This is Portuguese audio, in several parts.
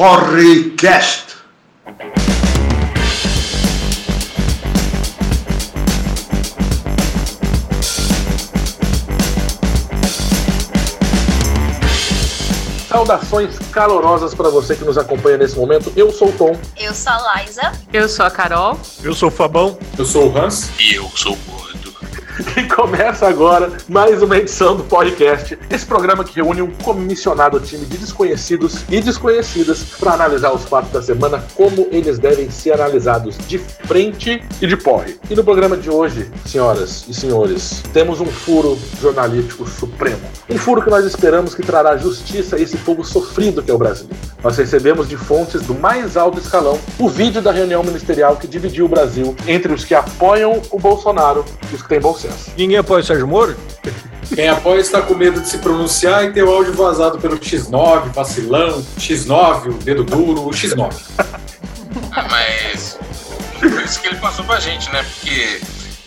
Porrecast. Saudações calorosas para você que nos acompanha nesse momento. Eu sou o Tom. Eu sou a Laísa. Eu sou a Carol. Eu sou o Fabão. Eu sou o Hans. E eu sou o E começa agora mais uma edição do Porrecast, esse programa que reúne um comissionado time de desconhecidos e desconhecidas para analisar os fatos da semana como eles devem ser analisados, de frente e de porre. E no programa de hoje, senhoras e senhores, temos um furo jornalístico supremo. Um furo que nós esperamos que trará justiça a esse povo sofrido que é o Brasil. Nós recebemos de fontes do mais alto escalão o vídeo da reunião ministerial que dividiu o Brasil entre os que apoiam o Bolsonaro e os que têm bom senso. Ninguém apoia o Sérgio Moro? Quem apoia está com medo de se pronunciar e ter o áudio vazado pelo X9, vacilão, X9, o dedo duro, o X9. Mas foi isso que ele passou pra gente, né? Porque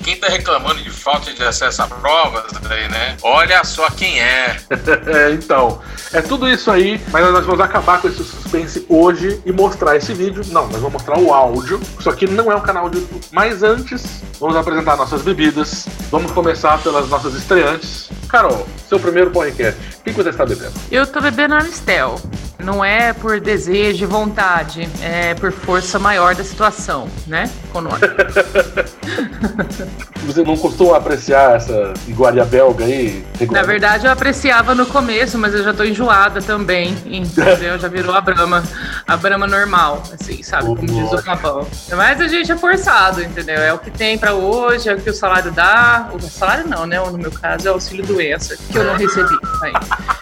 quem tá reclamando de falta de acesso a provas, daí, né? Olha só quem é. Então, é tudo isso aí, mas nós vamos acabar com esse suspense hoje e mostrar esse vídeo. Não, nós vamos mostrar o áudio. Isso aqui não é um canal de YouTube. Mas antes, vamos apresentar nossas bebidas. Vamos começar pelas nossas estreantes. Carol, seu primeiro podcast. O que você está bebendo? Eu tô bebendo Amstel. Não é por desejo e vontade, é por força maior da situação, né? Econômica. Você não costuma apreciar essa iguaria belga aí? Na verdade, eu apreciava no começo, mas eu já tô enjoada também, entendeu? Já virou a Brahma normal, assim, sabe? Como diz o Capão. Mas a gente é forçado, entendeu? É o que tem pra hoje, é o que o salário dá. O salário não, né? No meu caso, é o auxílio doença, que eu não recebi ainda.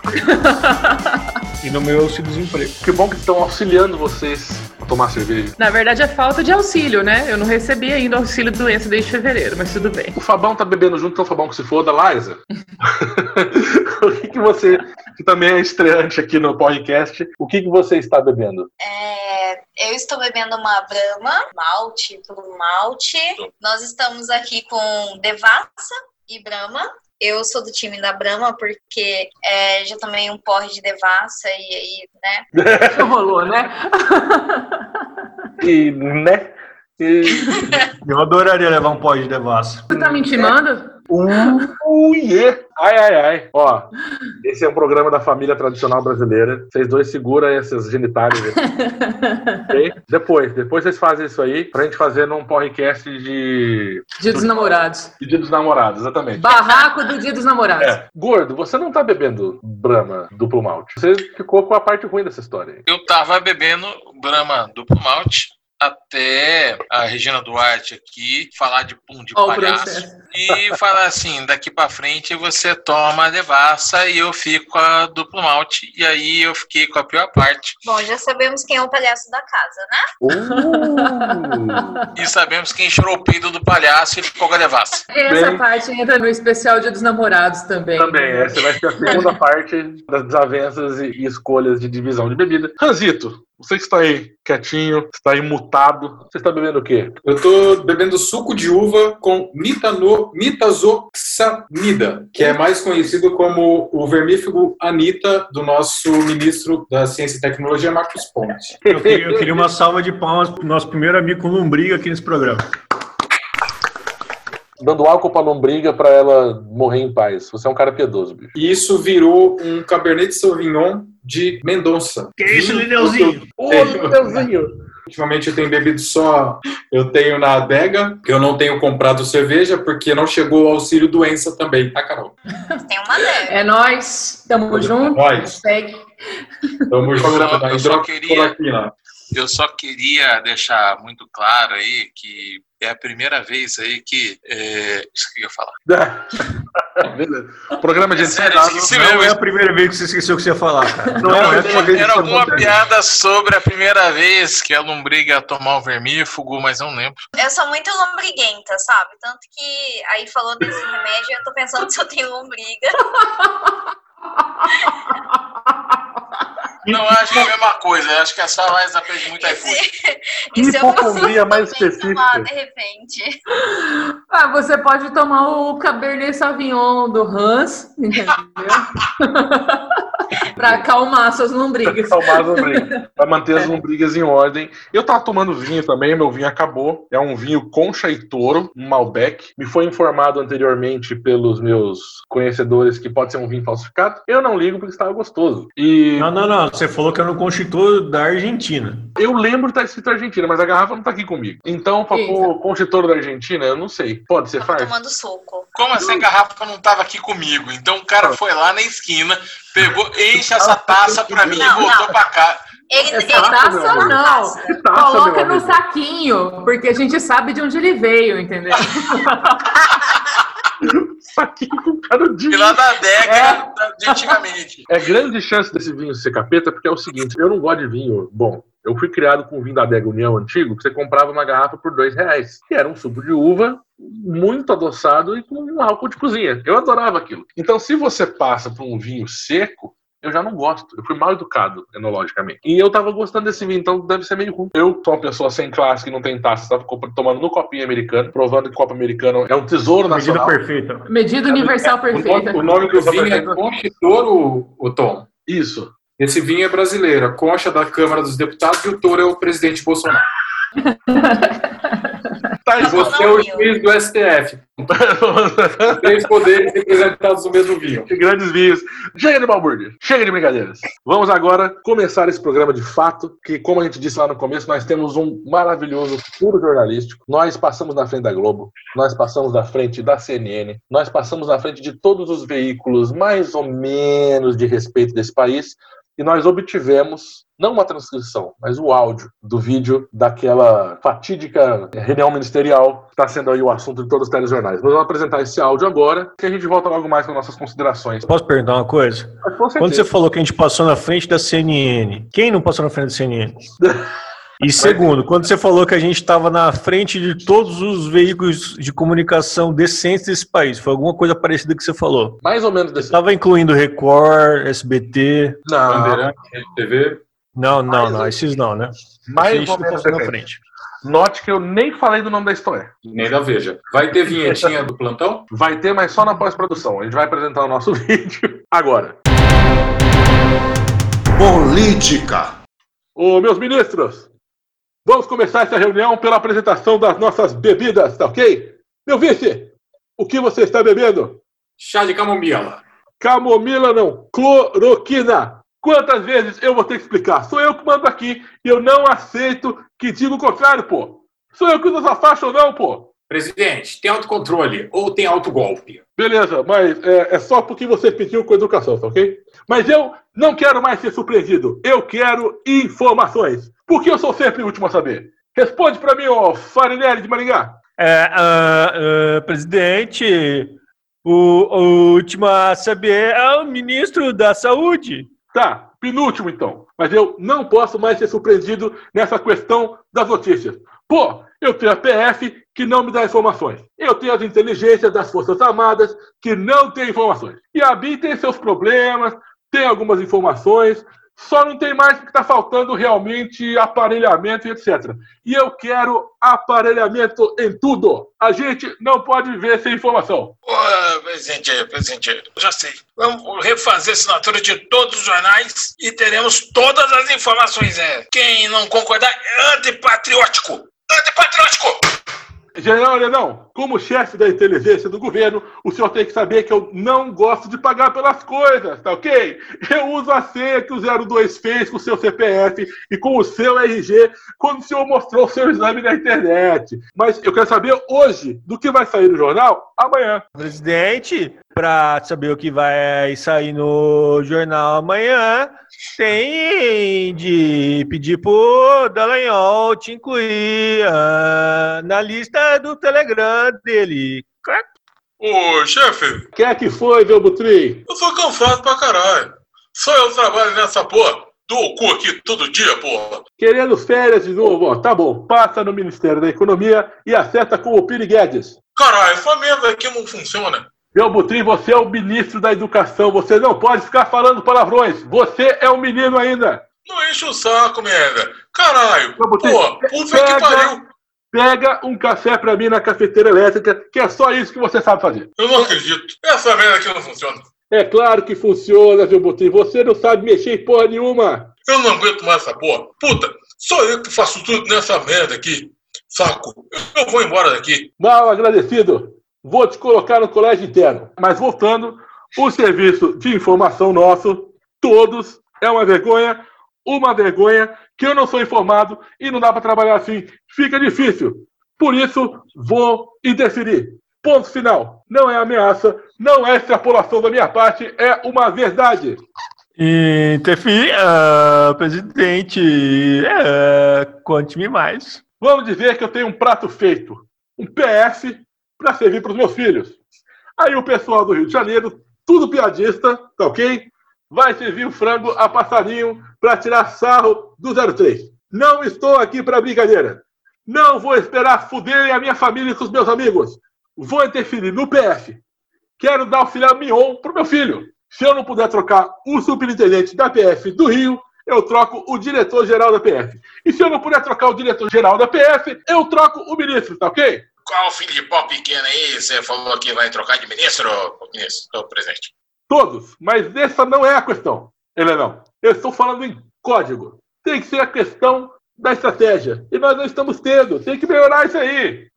E no meu auxílio desemprego. Que bom que estão auxiliando vocês a tomar cerveja. Na verdade é falta de auxílio, né? Eu não recebi ainda auxílio doença desde fevereiro, mas tudo bem. O Fabão tá bebendo junto, então o Fabão que se foda, Laísa. O que você, que também é estreante aqui no podcast, o que você está bebendo? Eu estou bebendo uma Brahma, malte, puro malte. Nós estamos aqui com Devassa e Brahma. Eu sou do time da Brahma, porque já tomei um porre de Devassa e aí, né? Rolou, né? E, né? E... Eu adoraria levar um porre de Devassa. Você tá me intimando? Ai, ai, ai. Ó, esse é um programa da família tradicional brasileira. Vocês dois seguram esses genitários aí. Okay? Depois vocês fazem isso aí pra gente fazer num podcast de... Dia dos Namorados. Dia dos Namorados, exatamente. Barraco do Dia dos Namorados. Gordo, você não tá bebendo Brahma duplo malte. Você ficou com a parte ruim dessa história aí. Eu tava bebendo Brahma duplo malte até a Regina Duarte aqui falar de pum de palhaço e falar assim, daqui pra frente você toma a Devassa e eu fico com a duplo malte. E aí eu fiquei com a pior parte. Bom, já sabemos quem é o palhaço da casa, né? E sabemos quem chorou o peido do palhaço e ficou com a Devassa. Essa parte entra no especial Dia dos Namorados também. Essa vai ser a segunda parte das desavenças e escolhas de divisão de bebida. Ranzito, você que está aí quietinho, está aí mutado, você está bebendo o quê? Eu estou bebendo suco de uva com nitazoxanida, que é mais conhecido como o vermífugo Anitta do nosso ministro da Ciência e Tecnologia, Marcos Pontes. Eu queria uma salva de palmas para o nosso primeiro amigo Lombriga aqui nesse programa. Dando álcool pra lombriga pra ela morrer em paz. Você é um cara piedoso, bicho. E isso virou um Cabernet Sauvignon de Mendonça. Que isso, Lineuzinho? Ô, Lineuzinho! Ultimamente eu tenho bebido só... Eu tenho na adega, que eu não tenho comprado cerveja, porque não chegou o auxílio doença também, tá, Carol? Tem uma adega. É nóis. Tamo junto. Nós. Tamo junto. Eu só queria... Eu só queria deixar muito claro aí que é a primeira vez aí que... Isso que eu ia falar. Beleza. Programa de ansiedade. Não é a primeira vez que você esqueceu o que você ia falar, cara. Era alguma piada sobre a primeira vez que a lombriga ia tomar o vermífugo, mas não lembro. Eu sou muito lombriguenta, sabe? Tanto que aí falou desse remédio, eu tô pensando se eu tenho lombriga. Não, acho que é a mesma coisa. Acho que essa Laísa aprende muito iFood. Hipocondria mais específica. De repente. Ah, você pode tomar o Cabernet Sauvignon do Hans, entendeu? Para acalmar suas lombrigas. Para acalmar as lombrigas. Para manter as lombrigas em ordem. Eu tava tomando vinho também, meu vinho acabou. É um vinho Concha y Toro, um Malbec. Me foi informado anteriormente pelos meus conhecedores que pode ser um vinho falsificado. Eu não ligo porque estava gostoso. E... Não. Você falou que era um Concha y Toro da Argentina. Eu lembro que tá escrito Argentina, mas a garrafa não tá aqui comigo. Então, para o Concha y Toro da Argentina, eu não sei. Pode ser farsa? Tomando suco. Como assim a garrafa não tava aqui comigo? Então o cara foi lá na esquina, pegou, enche essa taça pra mim e voltou pra cá. Ele taça ou não? Coloca no saquinho, porque a gente sabe de onde ele veio, entendeu? Saquinho com canudinho. E lá da adega de antigamente. É grande chance desse vinho ser capeta, porque é o seguinte, eu não gosto de vinho bom. Eu fui criado com o vinho da Adega União antigo, que você comprava uma garrafa por R$2, que era um suco de uva muito adoçado e com um álcool de cozinha. Eu adorava aquilo. Então, se você passa por um vinho seco, eu já não gosto. Eu fui mal educado, enologicamente. E eu tava gostando desse vinho, então deve ser meio ruim. Eu sou uma pessoa sem classe, que não tem taça, tava tomando no copinho americano, provando que copo americano é um tesouro nacional. Medida perfeita. Medida universal perfeita. O nome do vinho é Concha y Toro, o Tom. Isso. Esse vinho é brasileiro, a Concha da Câmara dos Deputados e o Toro é o presidente Bolsonaro. Você é o juiz do STF. Três poderes representados no mesmo vinho. Que grandes vinhos. Chega de balbúrdia, chega de brincadeiras. Vamos agora começar esse programa de fato, que como a gente disse lá no começo, nós temos um maravilhoso furo jornalístico. Nós passamos na frente da Globo, nós passamos na frente da CNN, nós passamos na frente de todos os veículos mais ou menos de respeito desse país e nós obtivemos não uma transcrição, mas o áudio do vídeo daquela fatídica reunião ministerial que está sendo aí o assunto de todos os telejornais. Nós vamos apresentar esse áudio agora, que a gente volta logo mais com nossas considerações. Posso perguntar uma coisa? Quando você falou que a gente passou na frente da CNN, quem não passou na frente da CNN? E segundo, quando você falou que a gente estava na frente de todos os veículos de comunicação decentes desse país, foi alguma coisa parecida que você falou? Mais ou menos. Estava incluindo Record, SBT... Bandeirantes, RedeTV... Não, esses não, né? Mais ou menos na frente. Note que eu nem falei do nome da IstoÉ. Nem da Veja. Vai ter vinhetinha do plantão? Vai ter, mas só na pós-produção. A gente vai apresentar o nosso vídeo agora. Política. Ô, meus ministros, vamos começar essa reunião pela apresentação das nossas bebidas, tá ok? Meu vice, o que você está bebendo? Chá de camomila. Camomila não, cloroquina. Quantas vezes eu vou ter que explicar? Sou eu que mando aqui e eu não aceito que diga o contrário, pô. Sou eu que uso essa faixa ou não, pô? Presidente, tem autocontrole ou tem autogolpe? Beleza, mas é só porque você pediu com educação, tá ok? Mas eu não quero mais ser surpreendido. Eu quero informações. Porque eu sou sempre o último a saber. Responde pra mim, ô Farinelli de Maringá. Presidente, o último a saber é o ministro da Saúde. Tá, penúltimo então. Mas eu não posso mais ser surpreendido nessa questão das notícias. Pô, eu tenho a PF que não me dá informações. Eu tenho as inteligências das Forças Armadas que não tem informações. E a BIM tem seus problemas, tem algumas informações, só não tem mais porque está faltando realmente aparelhamento e etc. E eu quero aparelhamento em tudo. A gente não pode viver sem informação. Presidente, já sei. Vamos refazer a assinatura de todos os jornais e teremos todas as informações. Quem não concordar é antipatriótico. Antipatriótico! General Leão, como chefe da inteligência do governo, o senhor tem que saber que eu não gosto de pagar pelas coisas, tá ok? Eu uso a senha que o 02 fez com o seu CPF e com o seu RG quando o senhor mostrou o seu exame na internet. Mas eu quero saber hoje do que vai sair no jornal amanhã. Presidente, para saber o que vai sair no jornal amanhã, tem de pedir pro Dallagnol te incluir na lista do Telegram dele. Ô, chefe. Quem é que foi, meu Butri? Eu tô cansado pra caralho. Só eu trabalho nessa porra. Dou o cu aqui todo dia, porra. Querendo férias de novo, ó. Tá bom, passa no Ministério da Economia e acerta com o Piri Guedes. Caralho, essa merda aqui não funciona. Meu Butri, você é o ministro da educação. Você não pode ficar falando palavrões. Você é um menino ainda. Não enche o saco, merda. Caralho. Meu Butri, pô, puta que pariu. Pega um café pra mim na cafeteira elétrica, que é só isso que você sabe fazer. Eu não acredito. Essa merda aqui não funciona. É claro que funciona, seu Botrim. Você não sabe mexer em porra nenhuma. Eu não aguento mais essa porra. Puta, sou eu que faço tudo nessa merda aqui. Saco, eu vou embora daqui. Mal agradecido. Vou te colocar no colégio interno. Mas voltando, o serviço de informação nosso, todos, é uma vergonha que eu não sou informado e não dá para trabalhar assim. Fica difícil. Por isso, vou interferir. Ponto final. Não é ameaça, não é extrapolação da minha parte, é uma verdade. Interfira, presidente. Conte-me mais. Vamos dizer que eu tenho um prato feito, um PS, para servir para os meus filhos. Aí o pessoal do Rio de Janeiro, tudo piadista, tá ok? Vai servir o frango a passarinho para tirar sarro do 03. Não estou aqui para brincadeira. Não vou esperar fuderem a minha família com os meus amigos. Vou interferir no PF. Quero dar o filé mignon pro meu filho. Se eu não puder trocar o superintendente da PF do Rio, eu troco o diretor-geral da PF. E se eu não puder trocar o diretor-geral da PF, eu troco o ministro, tá ok? Qual filho de pau pequeno aí você falou que vai trocar de ministro, ministro presidente? Todos, mas essa não é a questão, Helenão. Eu estou falando em código. Tem que ser a questão da estratégia. E nós não estamos tendo. Tem que melhorar isso aí.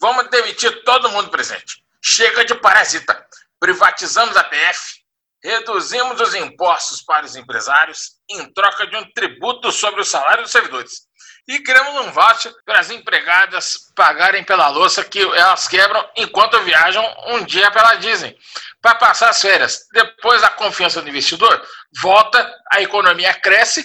Vamos demitir todo mundo presente. Chega de parasita. Privatizamos a PF. Reduzimos os impostos para os empresários em troca de um tributo sobre o salário dos servidores. E criamos um voucher para as empregadas pagarem pela louça que elas quebram enquanto viajam um dia pela Disney. Para passar as férias, depois a confiança do investidor volta, a economia cresce,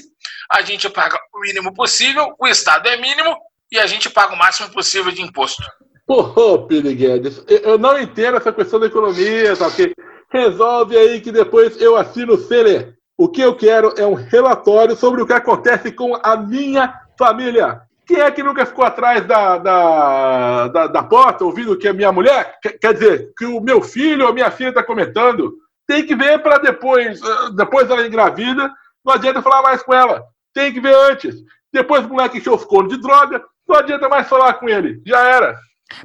a gente paga o mínimo possível, o Estado é mínimo e a gente paga o máximo possível de imposto. Porra, Pedro Guedes, eu não entendo essa questão da economia, tá? Porque resolve aí que depois eu assino o CELE. O que eu quero é um relatório sobre o que acontece com a minha família. Quem é que nunca ficou atrás da porta ouvindo que a minha mulher, quer dizer, que o meu filho ou a minha filha está comentando? Tem que ver para depois ela engravida, não adianta falar mais com ela. Tem que ver antes. Depois o moleque encheu os cornos de droga, não adianta mais falar com ele. Já era.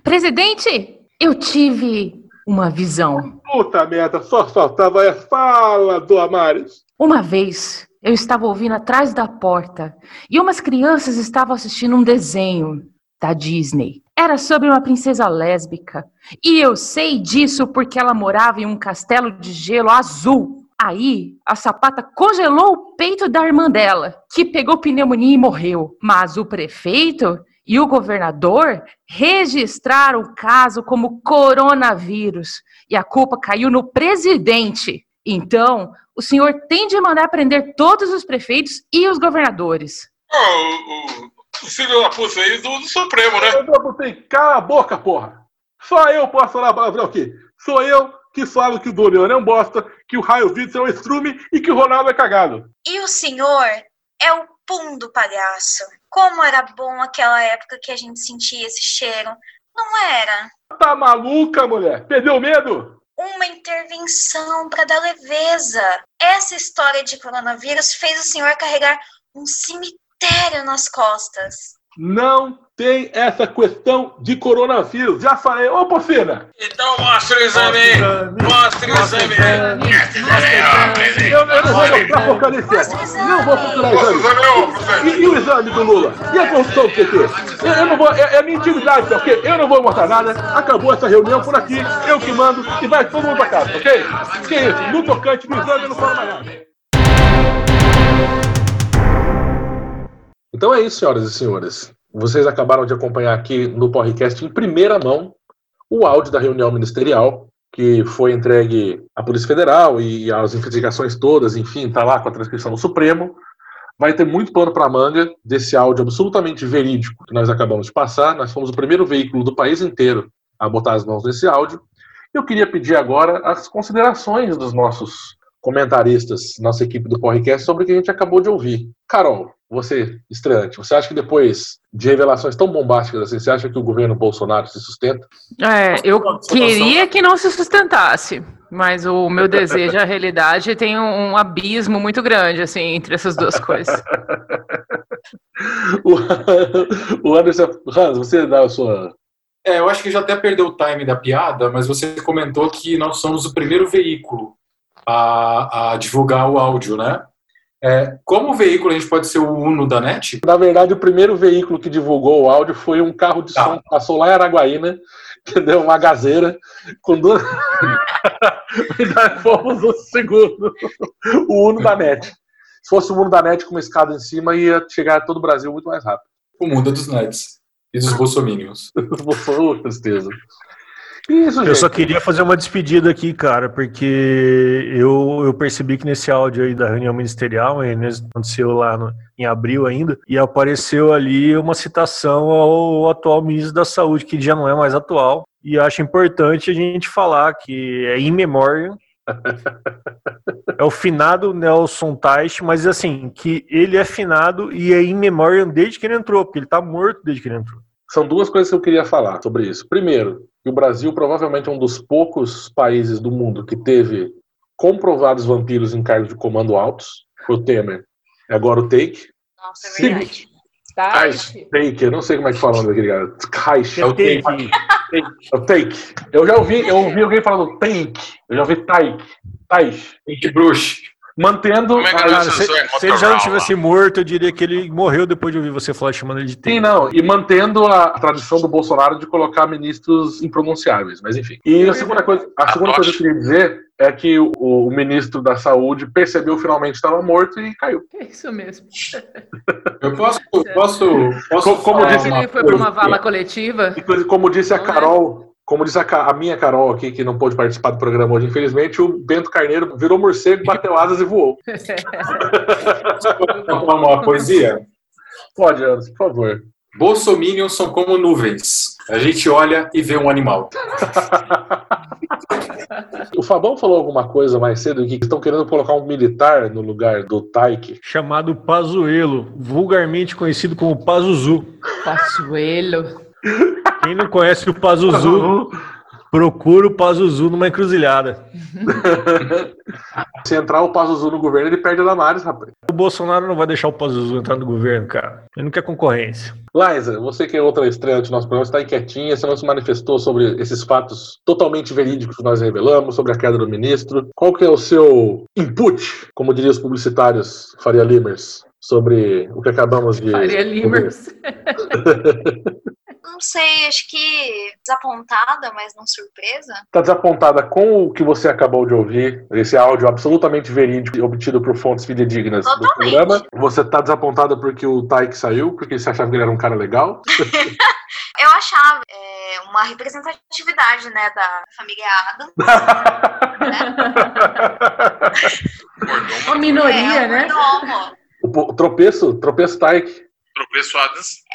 Presidente, eu tive uma visão. Puta merda, só faltava a fala do Amares. Uma vez, eu estava ouvindo atrás da porta e umas crianças estavam assistindo um desenho da Disney. Era sobre uma princesa lésbica. E eu sei disso porque ela morava em um castelo de gelo azul. Aí, a sapata congelou o peito da irmã dela, que pegou pneumonia e morreu. Mas o prefeito e o governador registraram o caso como coronavírus e a culpa caiu no presidente. Então, o senhor tem de mandar prender todos os prefeitos e os governadores. O filho da puta aí do Supremo, né? Cala a boca, porra! Só eu posso falar palavrão aqui. Sou eu que falo que o Doriano é um bosta, que o Raio Vítor é um estrume e que o Ronaldo é cagado. E o senhor é o pum do palhaço. Como era bom aquela época que a gente sentia esse cheiro. Não era? Tá maluca, mulher? Perdeu medo? Uma intervenção para dar leveza. Essa história de coronavírus fez o senhor carregar um cemitério nas costas. Não tem essa questão de coronavírus. Já falei. Ô, Pocina! Então mostra o exame! Mostra o exame! Eu não vou mostrar por causa disso. Não vou procurar exame. E o exame do Lula? E a corrupção do PT? Eu não vou... É minha intimidade, porque eu não vou mostrar nada. Acabou essa reunião por aqui. Eu que mando. E vai todo mundo pra casa, ok? Que é isso? No tocante, no exame, eu não falo mais nada. Então é isso, senhoras e senhores. Vocês acabaram de acompanhar aqui no Porrecast, em primeira mão, o áudio da reunião ministerial, que foi entregue à Polícia Federal e às investigações todas, enfim, está lá com a transcrição do Supremo. Vai ter muito pano para a manga desse áudio absolutamente verídico que nós acabamos de passar. Nós fomos o primeiro veículo do país inteiro a botar as mãos nesse áudio. Eu queria pedir agora as considerações dos nossos comentaristas, nossa equipe do Porrecast, sobre o que a gente acabou de ouvir. Carol, você, estreante, você acha que depois de revelações tão bombásticas assim, você acha que o governo Bolsonaro se sustenta? Eu queria que não se sustentasse, mas o meu desejo, a realidade, tem um abismo muito grande, assim, entre essas duas coisas. O Anderson, Hans, você dá a sua... eu acho que já até perdeu o time da piada, mas você comentou que nós somos o primeiro veículo a divulgar o áudio, né? Como veículo a gente pode ser o Uno da NET? Na verdade, o primeiro veículo que divulgou o áudio foi um carro de som que passou lá em Araguaína, entendeu? Uma gazeira, com duas... e nós fomos o segundo, o Uno da NET. Se fosse o Uno da NET com uma escada em cima, ia chegar a todo o Brasil muito mais rápido. O mundo dos nets e dos bolsominions. Certeza. Isso, eu só queria fazer uma despedida aqui, cara, porque eu percebi que nesse áudio aí da reunião ministerial, aconteceu lá em abril ainda, e apareceu ali uma citação ao atual ministro da Saúde, que já não é mais atual, e acho importante a gente falar que é in memoriam. É o finado Nelson Teich, mas assim, que ele é finado e é in memoriam desde que ele entrou, porque ele tá morto desde que ele entrou. São duas coisas que eu queria falar sobre isso. Primeiro, que o Brasil provavelmente é um dos poucos países do mundo que teve comprovados vampiros em cargos de comando altos. Foi o Temer. E agora o Teich. Nossa, é verdade. Teich, eu não sei como é que fala daquele cara. Teich. É o Teich. É o Teich. Eu já ouvi alguém falando Teich. Eu já ouvi Teich. Teich bruxo. Mantendo... Se ele já não tivesse morto, eu diria que ele morreu depois de ouvir você falar chamando ele de Teich. Sim, não. E mantendo a tradição do Bolsonaro de colocar ministros impronunciáveis. Mas enfim. E a segunda coisa que eu queria dizer é que o ministro da Saúde percebeu finalmente que estava morto e caiu. É isso mesmo. Ele foi para uma vala coletiva? Como disse a Carol... Como diz a minha Carol aqui, que não pôde participar do programa hoje, infelizmente, o Bento Carneiro virou morcego, bateu asas e voou. Uma poesia? Pode, Anderson, por favor. Bolsominions são como nuvens. A gente olha e vê um animal. O Fabão falou alguma coisa mais cedo que estão querendo colocar um militar no lugar do Teich. Chamado Pazuello, vulgarmente conhecido como Pazuzu. Pazuello... Quem não conhece o Pazuzu, procura o Pazuzu numa encruzilhada. Se entrar o Pazuzu no governo, ele perde a Damares, rapaz. O Bolsonaro não vai deixar o Pazuzu entrar no governo, cara. Ele não quer concorrência. Liza, você que é outra estrela do nosso programa, está inquietinha, você não se manifestou sobre esses fatos totalmente verídicos que nós revelamos, sobre a queda do ministro. Qual que é o seu input, como diriam os publicitários Faria Limers, sobre o que acabamos de... Faria Limers. Não sei, acho que desapontada, mas não surpresa. Tá desapontada com o que você acabou de ouvir, esse áudio absolutamente verídico, obtido por fontes fidedignas do programa. Você tá desapontada porque o Teich saiu, porque você achava que ele era um cara legal? Eu achava uma representatividade, né, da família Adams. Né? Uma minoria, né? O tropeço Teich.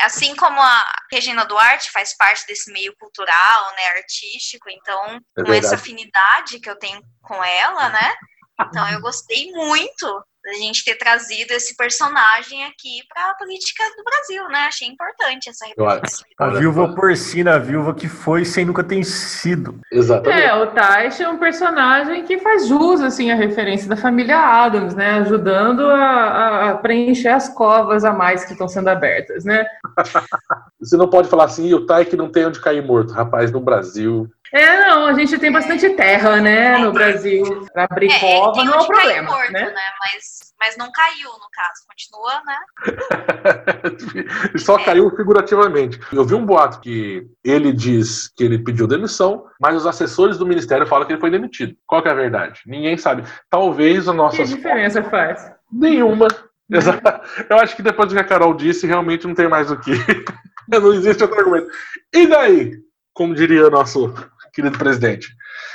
Assim como a Regina Duarte faz parte desse meio cultural, né, artístico, então com essa afinidade que eu tenho com ela, né, então eu gostei muito da gente ter trazido esse personagem aqui para a política do Brasil, né, achei importante essa representação. A viúva porcina, a viúva que foi sem nunca ter sido. Exatamente. O Teich é um personagem que faz jus, assim, a referência da família Adams, né, ajudando a preencher as covas a mais que estão sendo abertas, né. Você não pode falar assim, o Teich não tem onde cair morto, rapaz, no Brasil... a gente tem bastante terra, né, no Brasil. Pra abrir cova não é um problema. Morto, né? Mas não caiu, no caso. Continua, né? Só caiu figurativamente. Eu vi um boato que ele diz que ele pediu demissão, mas os assessores do ministério falam que ele foi demitido. Qual que é a verdade? Ninguém sabe. Talvez a nossa... Que diferença faz? Nenhuma. Eu acho que depois do que a Carol disse, realmente não tem mais o que. Não existe outro argumento. E daí? Como diria nosso... querido presidente.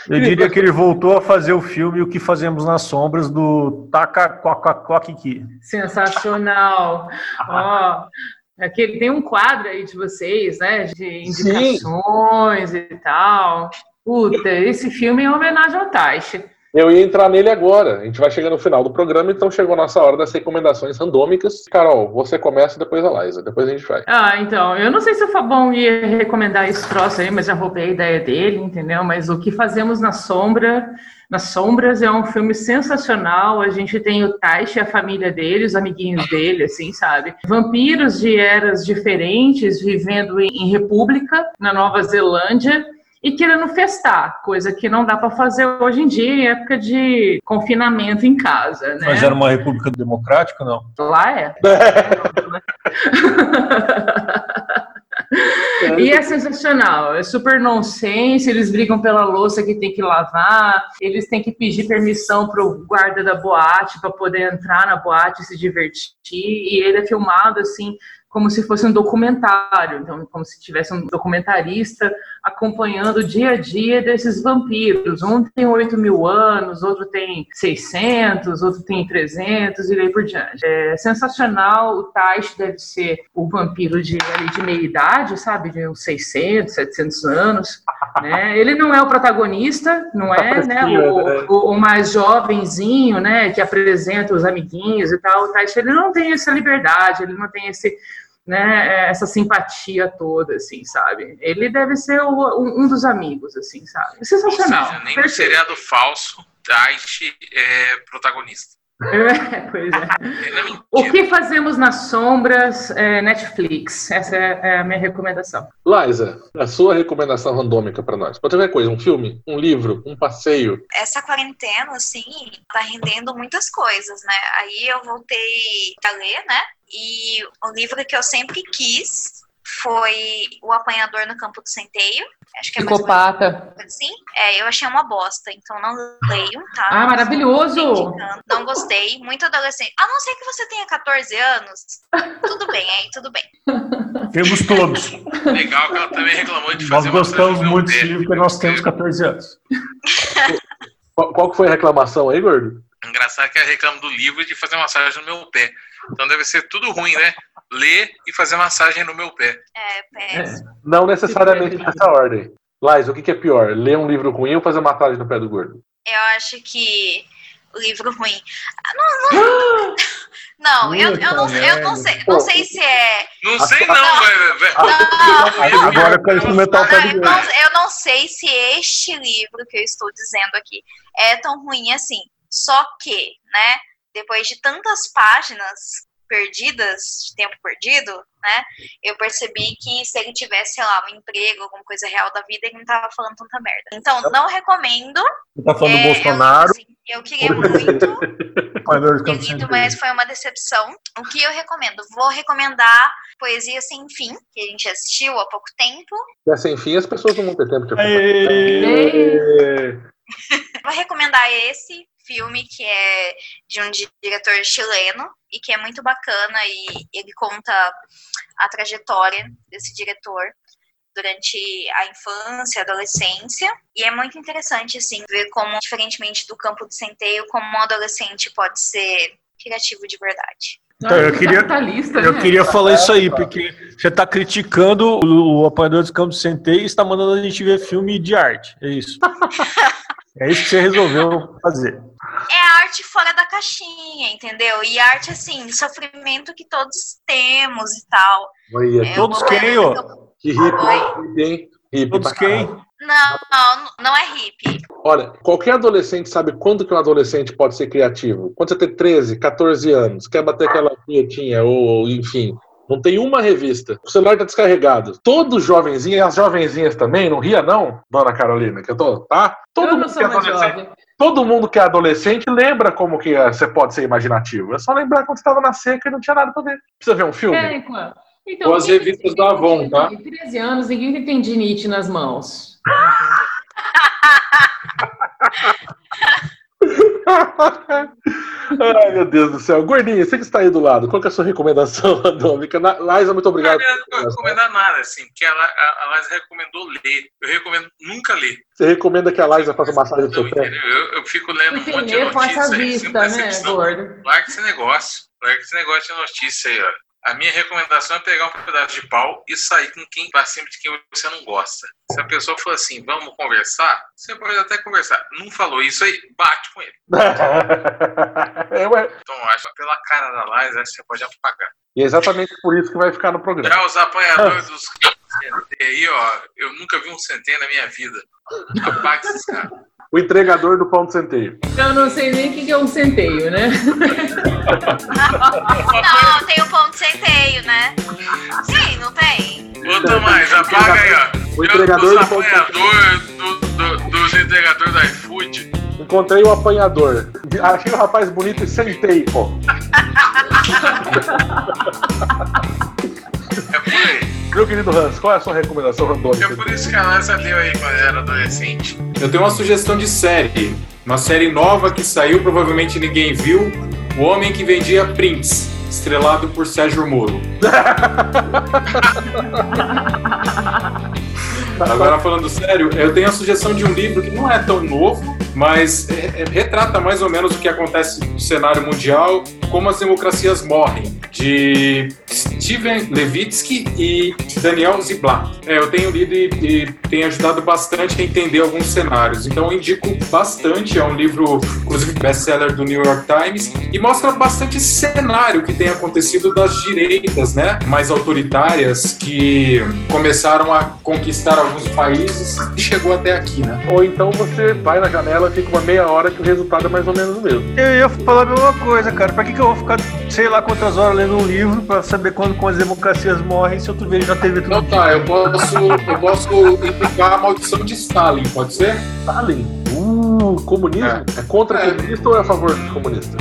Eu diria que ele voltou a fazer o filme O Que Fazemos Nas Sombras, do Taka Kwakiki. Sensacional! Aqui tem um quadro aí de vocês, né? De indicações. Sim. E tal. Puta, esse filme é uma homenagem ao Teich. Eu ia entrar nele agora. A gente vai chegar no final do programa, então chegou a nossa hora das recomendações randômicas. Carol, você começa, depois a Liza, depois a gente vai. Então, eu não sei se o Fabão ia recomendar esse troço aí, mas já roubei a ideia dele, entendeu? Mas O Que Fazemos Nas Sombras é um filme sensacional. A gente tem o Teich e a família dele, os amiguinhos dele, assim, sabe? Vampiros de eras diferentes vivendo em república, na Nova Zelândia. e querendo festar, coisa que não dá para fazer hoje em dia, em época de confinamento em casa, né? Mas era uma república democrática, não? Lá é. E é sensacional, é super nonsense, eles brigam pela louça que tem que lavar, eles têm que pedir permissão pro guarda da boate para poder entrar na boate e se divertir, e ele é filmado assim como se fosse um documentário, então como se tivesse um documentarista acompanhando o dia a dia desses vampiros. Um tem 8.000 anos, outro tem 600, outro tem 300 e daí por diante. É sensacional. O Teich deve ser o vampiro de meia idade, sabe, de uns 600, 700 anos, né? Ele não é o protagonista, não é, né, o mais jovenzinho, né, que apresenta os amiguinhos e tal. O Teich, ele não tem essa liberdade, ele não tem esse, né, essa simpatia toda, assim, sabe? Ele deve ser um dos amigos, assim, sabe? Sensacional. Ou seja, nem no seriado falso, Teich é protagonista. É, pois é. O Que Fazemos nas Sombras, Netflix. Essa é a minha recomendação. Liza, a sua recomendação randômica para nós. Pode ter qualquer coisa, um filme, um livro, um passeio. Essa quarentena, assim, tá rendendo muitas coisas, né? Aí eu voltei a ler, né? E o livro que eu sempre quis foi O Apanhador no Campo do Centeio. Acho que é Psicopata. Sim, eu achei uma bosta, então não leio, tá? Ah, maravilhoso! Não gostei, muito adolescente. A não ser que você tenha 14 anos, tudo bem, aí tudo bem. Temos todos. Legal que ela também reclamou de fazer. Nós gostamos muito desse livro porque nós temos 14 anos. Qual que foi a reclamação aí, Gordo? Engraçado que ela reclama do livro e de fazer massagem no meu pé. Então deve ser tudo ruim, né? Ler e fazer massagem no meu pé. Péssimo. Não necessariamente nessa ordem. Liza, o que é pior? Ler um livro ruim ou fazer massagem no pé do Gordo? Eu acho que o livro ruim. Não, eu não sei se é... Não sei não, velho. Agora eu quero experimentar o pé do Gordo. Eu não sei se este livro que eu estou dizendo aqui é tão ruim assim. Só que, né, depois de tantas páginas perdidas, de tempo perdido, né, eu percebi que se ele tivesse, sei lá, um emprego, alguma coisa real da vida, ele não tava falando tanta merda. Então, não recomendo. Você tá falando do Bolsonaro. Eu queria muito, mas foi uma decepção. O que eu recomendo? Vou recomendar Poesia Sem Fim, que a gente assistiu há pouco tempo. É sem fim, as pessoas não vão ter tempo de acompanhar. Vou recomendar esse filme, que é de um diretor chileno e que é muito bacana, e ele conta a trajetória desse diretor durante a infância, a adolescência, e é muito interessante, assim, ver como, diferentemente do Campo do Centeio, como um adolescente pode ser criativo de verdade. Então, eu queria falar isso aí, porque você está criticando o Apanhador dos Campos Centeio e está mandando a gente ver filme de arte. É isso. É isso que você resolveu fazer. É arte fora da caixinha, entendeu? E arte, assim, sofrimento que todos temos e tal. Olha, todos quem, ó? Que hippie, hein? Todos quem? Não é hippie. Olha, qualquer adolescente sabe quando que um adolescente pode ser criativo. Quando você tem 13, 14 anos, quer bater aquela punhetinha, ou enfim... Não tem uma revista. O celular tá descarregado. Todos jovenzinhos, e as jovenzinhas também, não ria não, dona Carolina, que eu tô, tá? Todo mundo que é adolescente lembra como que você pode ser imaginativo. É só lembrar quando você tava na seca e não tinha nada pra ver. Precisa ver um filme? Então, ou as revistas da Avon, tá? 13 anos, ninguém tem dinite nas mãos. Ai, meu Deus do céu. Gordinha, você que está aí do lado, qual que é a sua recomendação randômica? Liza, muito obrigado. Eu não vou recomendar nada, assim, porque a Liza recomendou ler. Eu recomendo nunca ler. Você recomenda que a Liza faça massagem no seu pé? Eu fico lendo um monte de notícias aí, sem percepção. Larga esse negócio de notícia aí, ó. A minha recomendação é pegar um pedaço de pau e sair com quem vai sempre de quem você não gosta. Se a pessoa for assim, vamos conversar, você pode até conversar. Não falou isso aí, bate com ele. Então, acho pela cara da Liza, acho que você pode apagar. E é exatamente por isso que vai ficar no programa. Já os apanhadores dos centeio aí, ó, eu nunca vi um centeio na minha vida. Apaga esses caras. O entregador do pão de centeio. Eu não sei nem o que é um centeio, né? Não, tem o pão de centeio, né? Sim, não tem? Bota mais, apaga aí, ó. O entregador dos entregadores do iFood. Encontrei o apanhador. Achei um rapaz bonito e sentei, pô. É por aí. Meu querido Hans, qual é a sua recomendação randômica? É por isso que a Lança deu aí quando era adolescente. Eu tenho uma sugestão de série. Uma série nova que saiu, provavelmente ninguém viu. O Homem que Vendia Prints, estrelado por Sérgio Moro. Agora falando sério, eu tenho a sugestão de um livro que não é tão novo, mas retrata mais ou menos o que acontece no cenário mundial, como as democracias morrem, de Steven Levitsky e Daniel Ziblatt. Eu tenho lido e tem ajudado bastante a entender alguns cenários, então eu indico bastante. É um livro, inclusive, best-seller do New York Times, e mostra bastante cenário que tem acontecido das direitas, né, mais autoritárias, que começaram a conquistar alguns países e chegou até aqui, né? Ou então você vai na janela, fica uma meia hora, que o resultado é mais ou menos o mesmo. Eu ia falar a mesma coisa, cara. Pra que eu vou ficar, sei lá quantas horas, lendo um livro pra saber quando as democracias morrem, se eu tô vendo na TV tudo? Não, tá, eu posso indicar a maldição de Stalin, pode ser? Stalin? Comunismo? É contra comunista ou é a favor do comunista?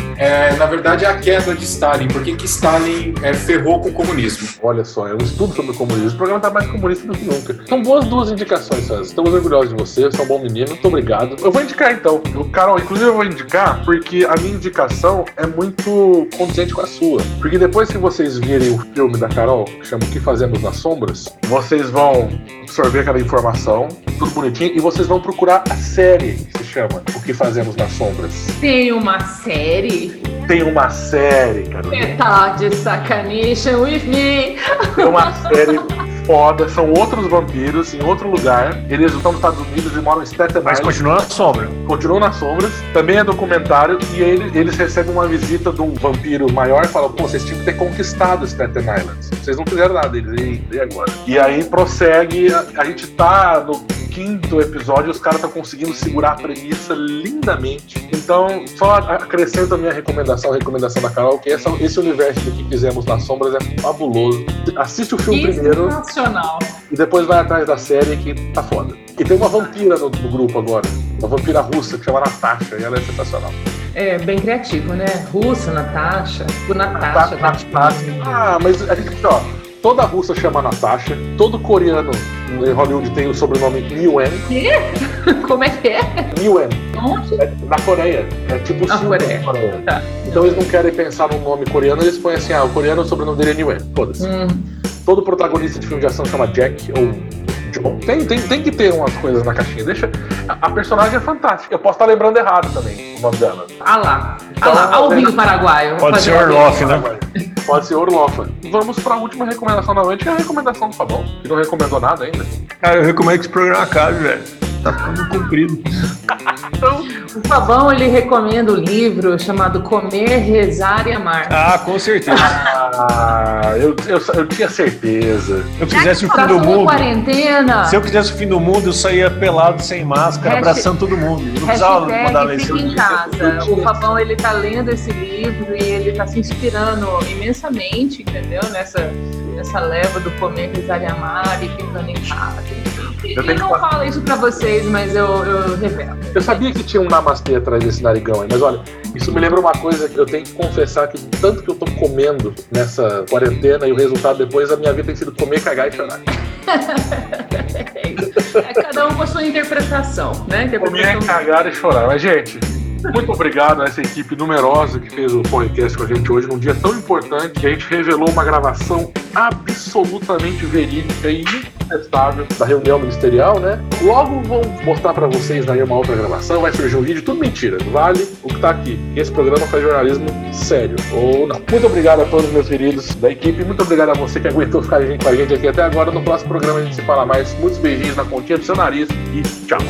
Na verdade, é a queda de Stalin. Por que Stalin ferrou com o comunismo? Olha só, eu estudo sobre o comunismo. O programa tá mais comunista do que nunca. São boas duas indicações, César. Estamos orgulhosos de você, você é um bom menino. Muito obrigado. Eu vou indicar, então. Carol, inclusive eu vou indicar, porque a minha indicação é muito condizente com a sua. Porque depois que vocês virem o filme da Carol, que chama O Que Fazemos Nas Sombras, vocês vão absorver aquela informação, tudo bonitinho, e vocês vão procurar a série que se chama O Que Fazemos Nas Sombras. Tem uma série? Tem uma série, Carol. Metade sacanagem with me. Tem uma série foda, são outros vampiros em outro lugar. Eles estão nos Estados Unidos e moram em Staten Island. Mas continuam na sombra. Continuam nas sombras. Também é documentário. E eles recebem uma visita de um vampiro maior e falam: pô, vocês tinham que ter conquistado Staten Island. Vocês não fizeram nada. Eles, e agora? E aí prossegue. A gente tá no quinto episódio, os caras estão conseguindo segurar a premissa lindamente. Então, só acrescento a minha recomendação, a recomendação da Carol, que esse universo do Que Fizemos nas Sombras é fabuloso. Assiste o filme primeiro e depois vai atrás da série, que tá foda. E tem uma vampira no grupo agora, uma vampira russa que chama Natasha, e ela é sensacional. É, bem criativo, né? Russa, Natasha. O Natasha. Mas a gente, ó, toda russa chama Natasha, todo coreano em Hollywood tem o sobrenome Nguyen. Quê? Como é que é? Nguyen. Onde? Na Coreia. É tipo na Coreia. Tá. Então eles não querem pensar num nome coreano, eles põem assim: o coreano, o sobrenome dele é Nguyen. Foda-se. Todo protagonista de filme de ação chama Jack ou... Tem que ter umas coisas na caixinha. Deixa. A personagem é fantástica. Eu posso estar lembrando errado também o nome dela. Ah lá, ao vivo paraguaio. Pode ser Orloff, né? Pode ser Orloff. Vamos para a última recomendação da noite, que é a recomendação do Fabão, que não recomendou nada ainda. Cara, eu recomendo que esse programa acabe, velho. Tá tudo comprido. Então, o Fabão, ele recomenda o livro chamado Comer, Rezar e Amar. Ah, com certeza. Eu tinha certeza. Eu quisesse o fim do mundo. Quarentena. Se eu quisesse o fim do mundo, eu saía pelado, sem máscara, abraçando todo mundo. Eu não precisava mandar mensagem. Fica em casa. O Fabão, ele tá lendo esse livro e ele tá se inspirando imensamente, entendeu? Nessa leva do Comer, Rezar e Amar, e ficando em casa. Eu não falo isso pra vocês, mas eu revelo. Eu sabia que tinha um namastê atrás desse narigão aí, mas olha, isso me lembra uma coisa que eu tenho que confessar, que tanto que eu tô comendo nessa quarentena e o resultado depois, a minha vida tem sido comer, cagar e chorar. Cada um com a sua interpretação, né? Comer, cagar e chorar. Mas, gente, muito obrigado a essa equipe numerosa que fez o podcast com a gente hoje, num dia tão importante, que a gente revelou uma gravação absolutamente verídica e incontestável da reunião ministerial, né? Logo vão mostrar pra vocês daí uma outra gravação, vai surgir um vídeo, tudo mentira, vale o que tá aqui. Esse programa faz jornalismo sério, ou não. Muito obrigado a todos, meus queridos da equipe, muito obrigado a você que aguentou ficar com a gente aqui até agora. No próximo programa a gente se fala mais. Muitos beijinhos na pontinha do seu nariz e tchau.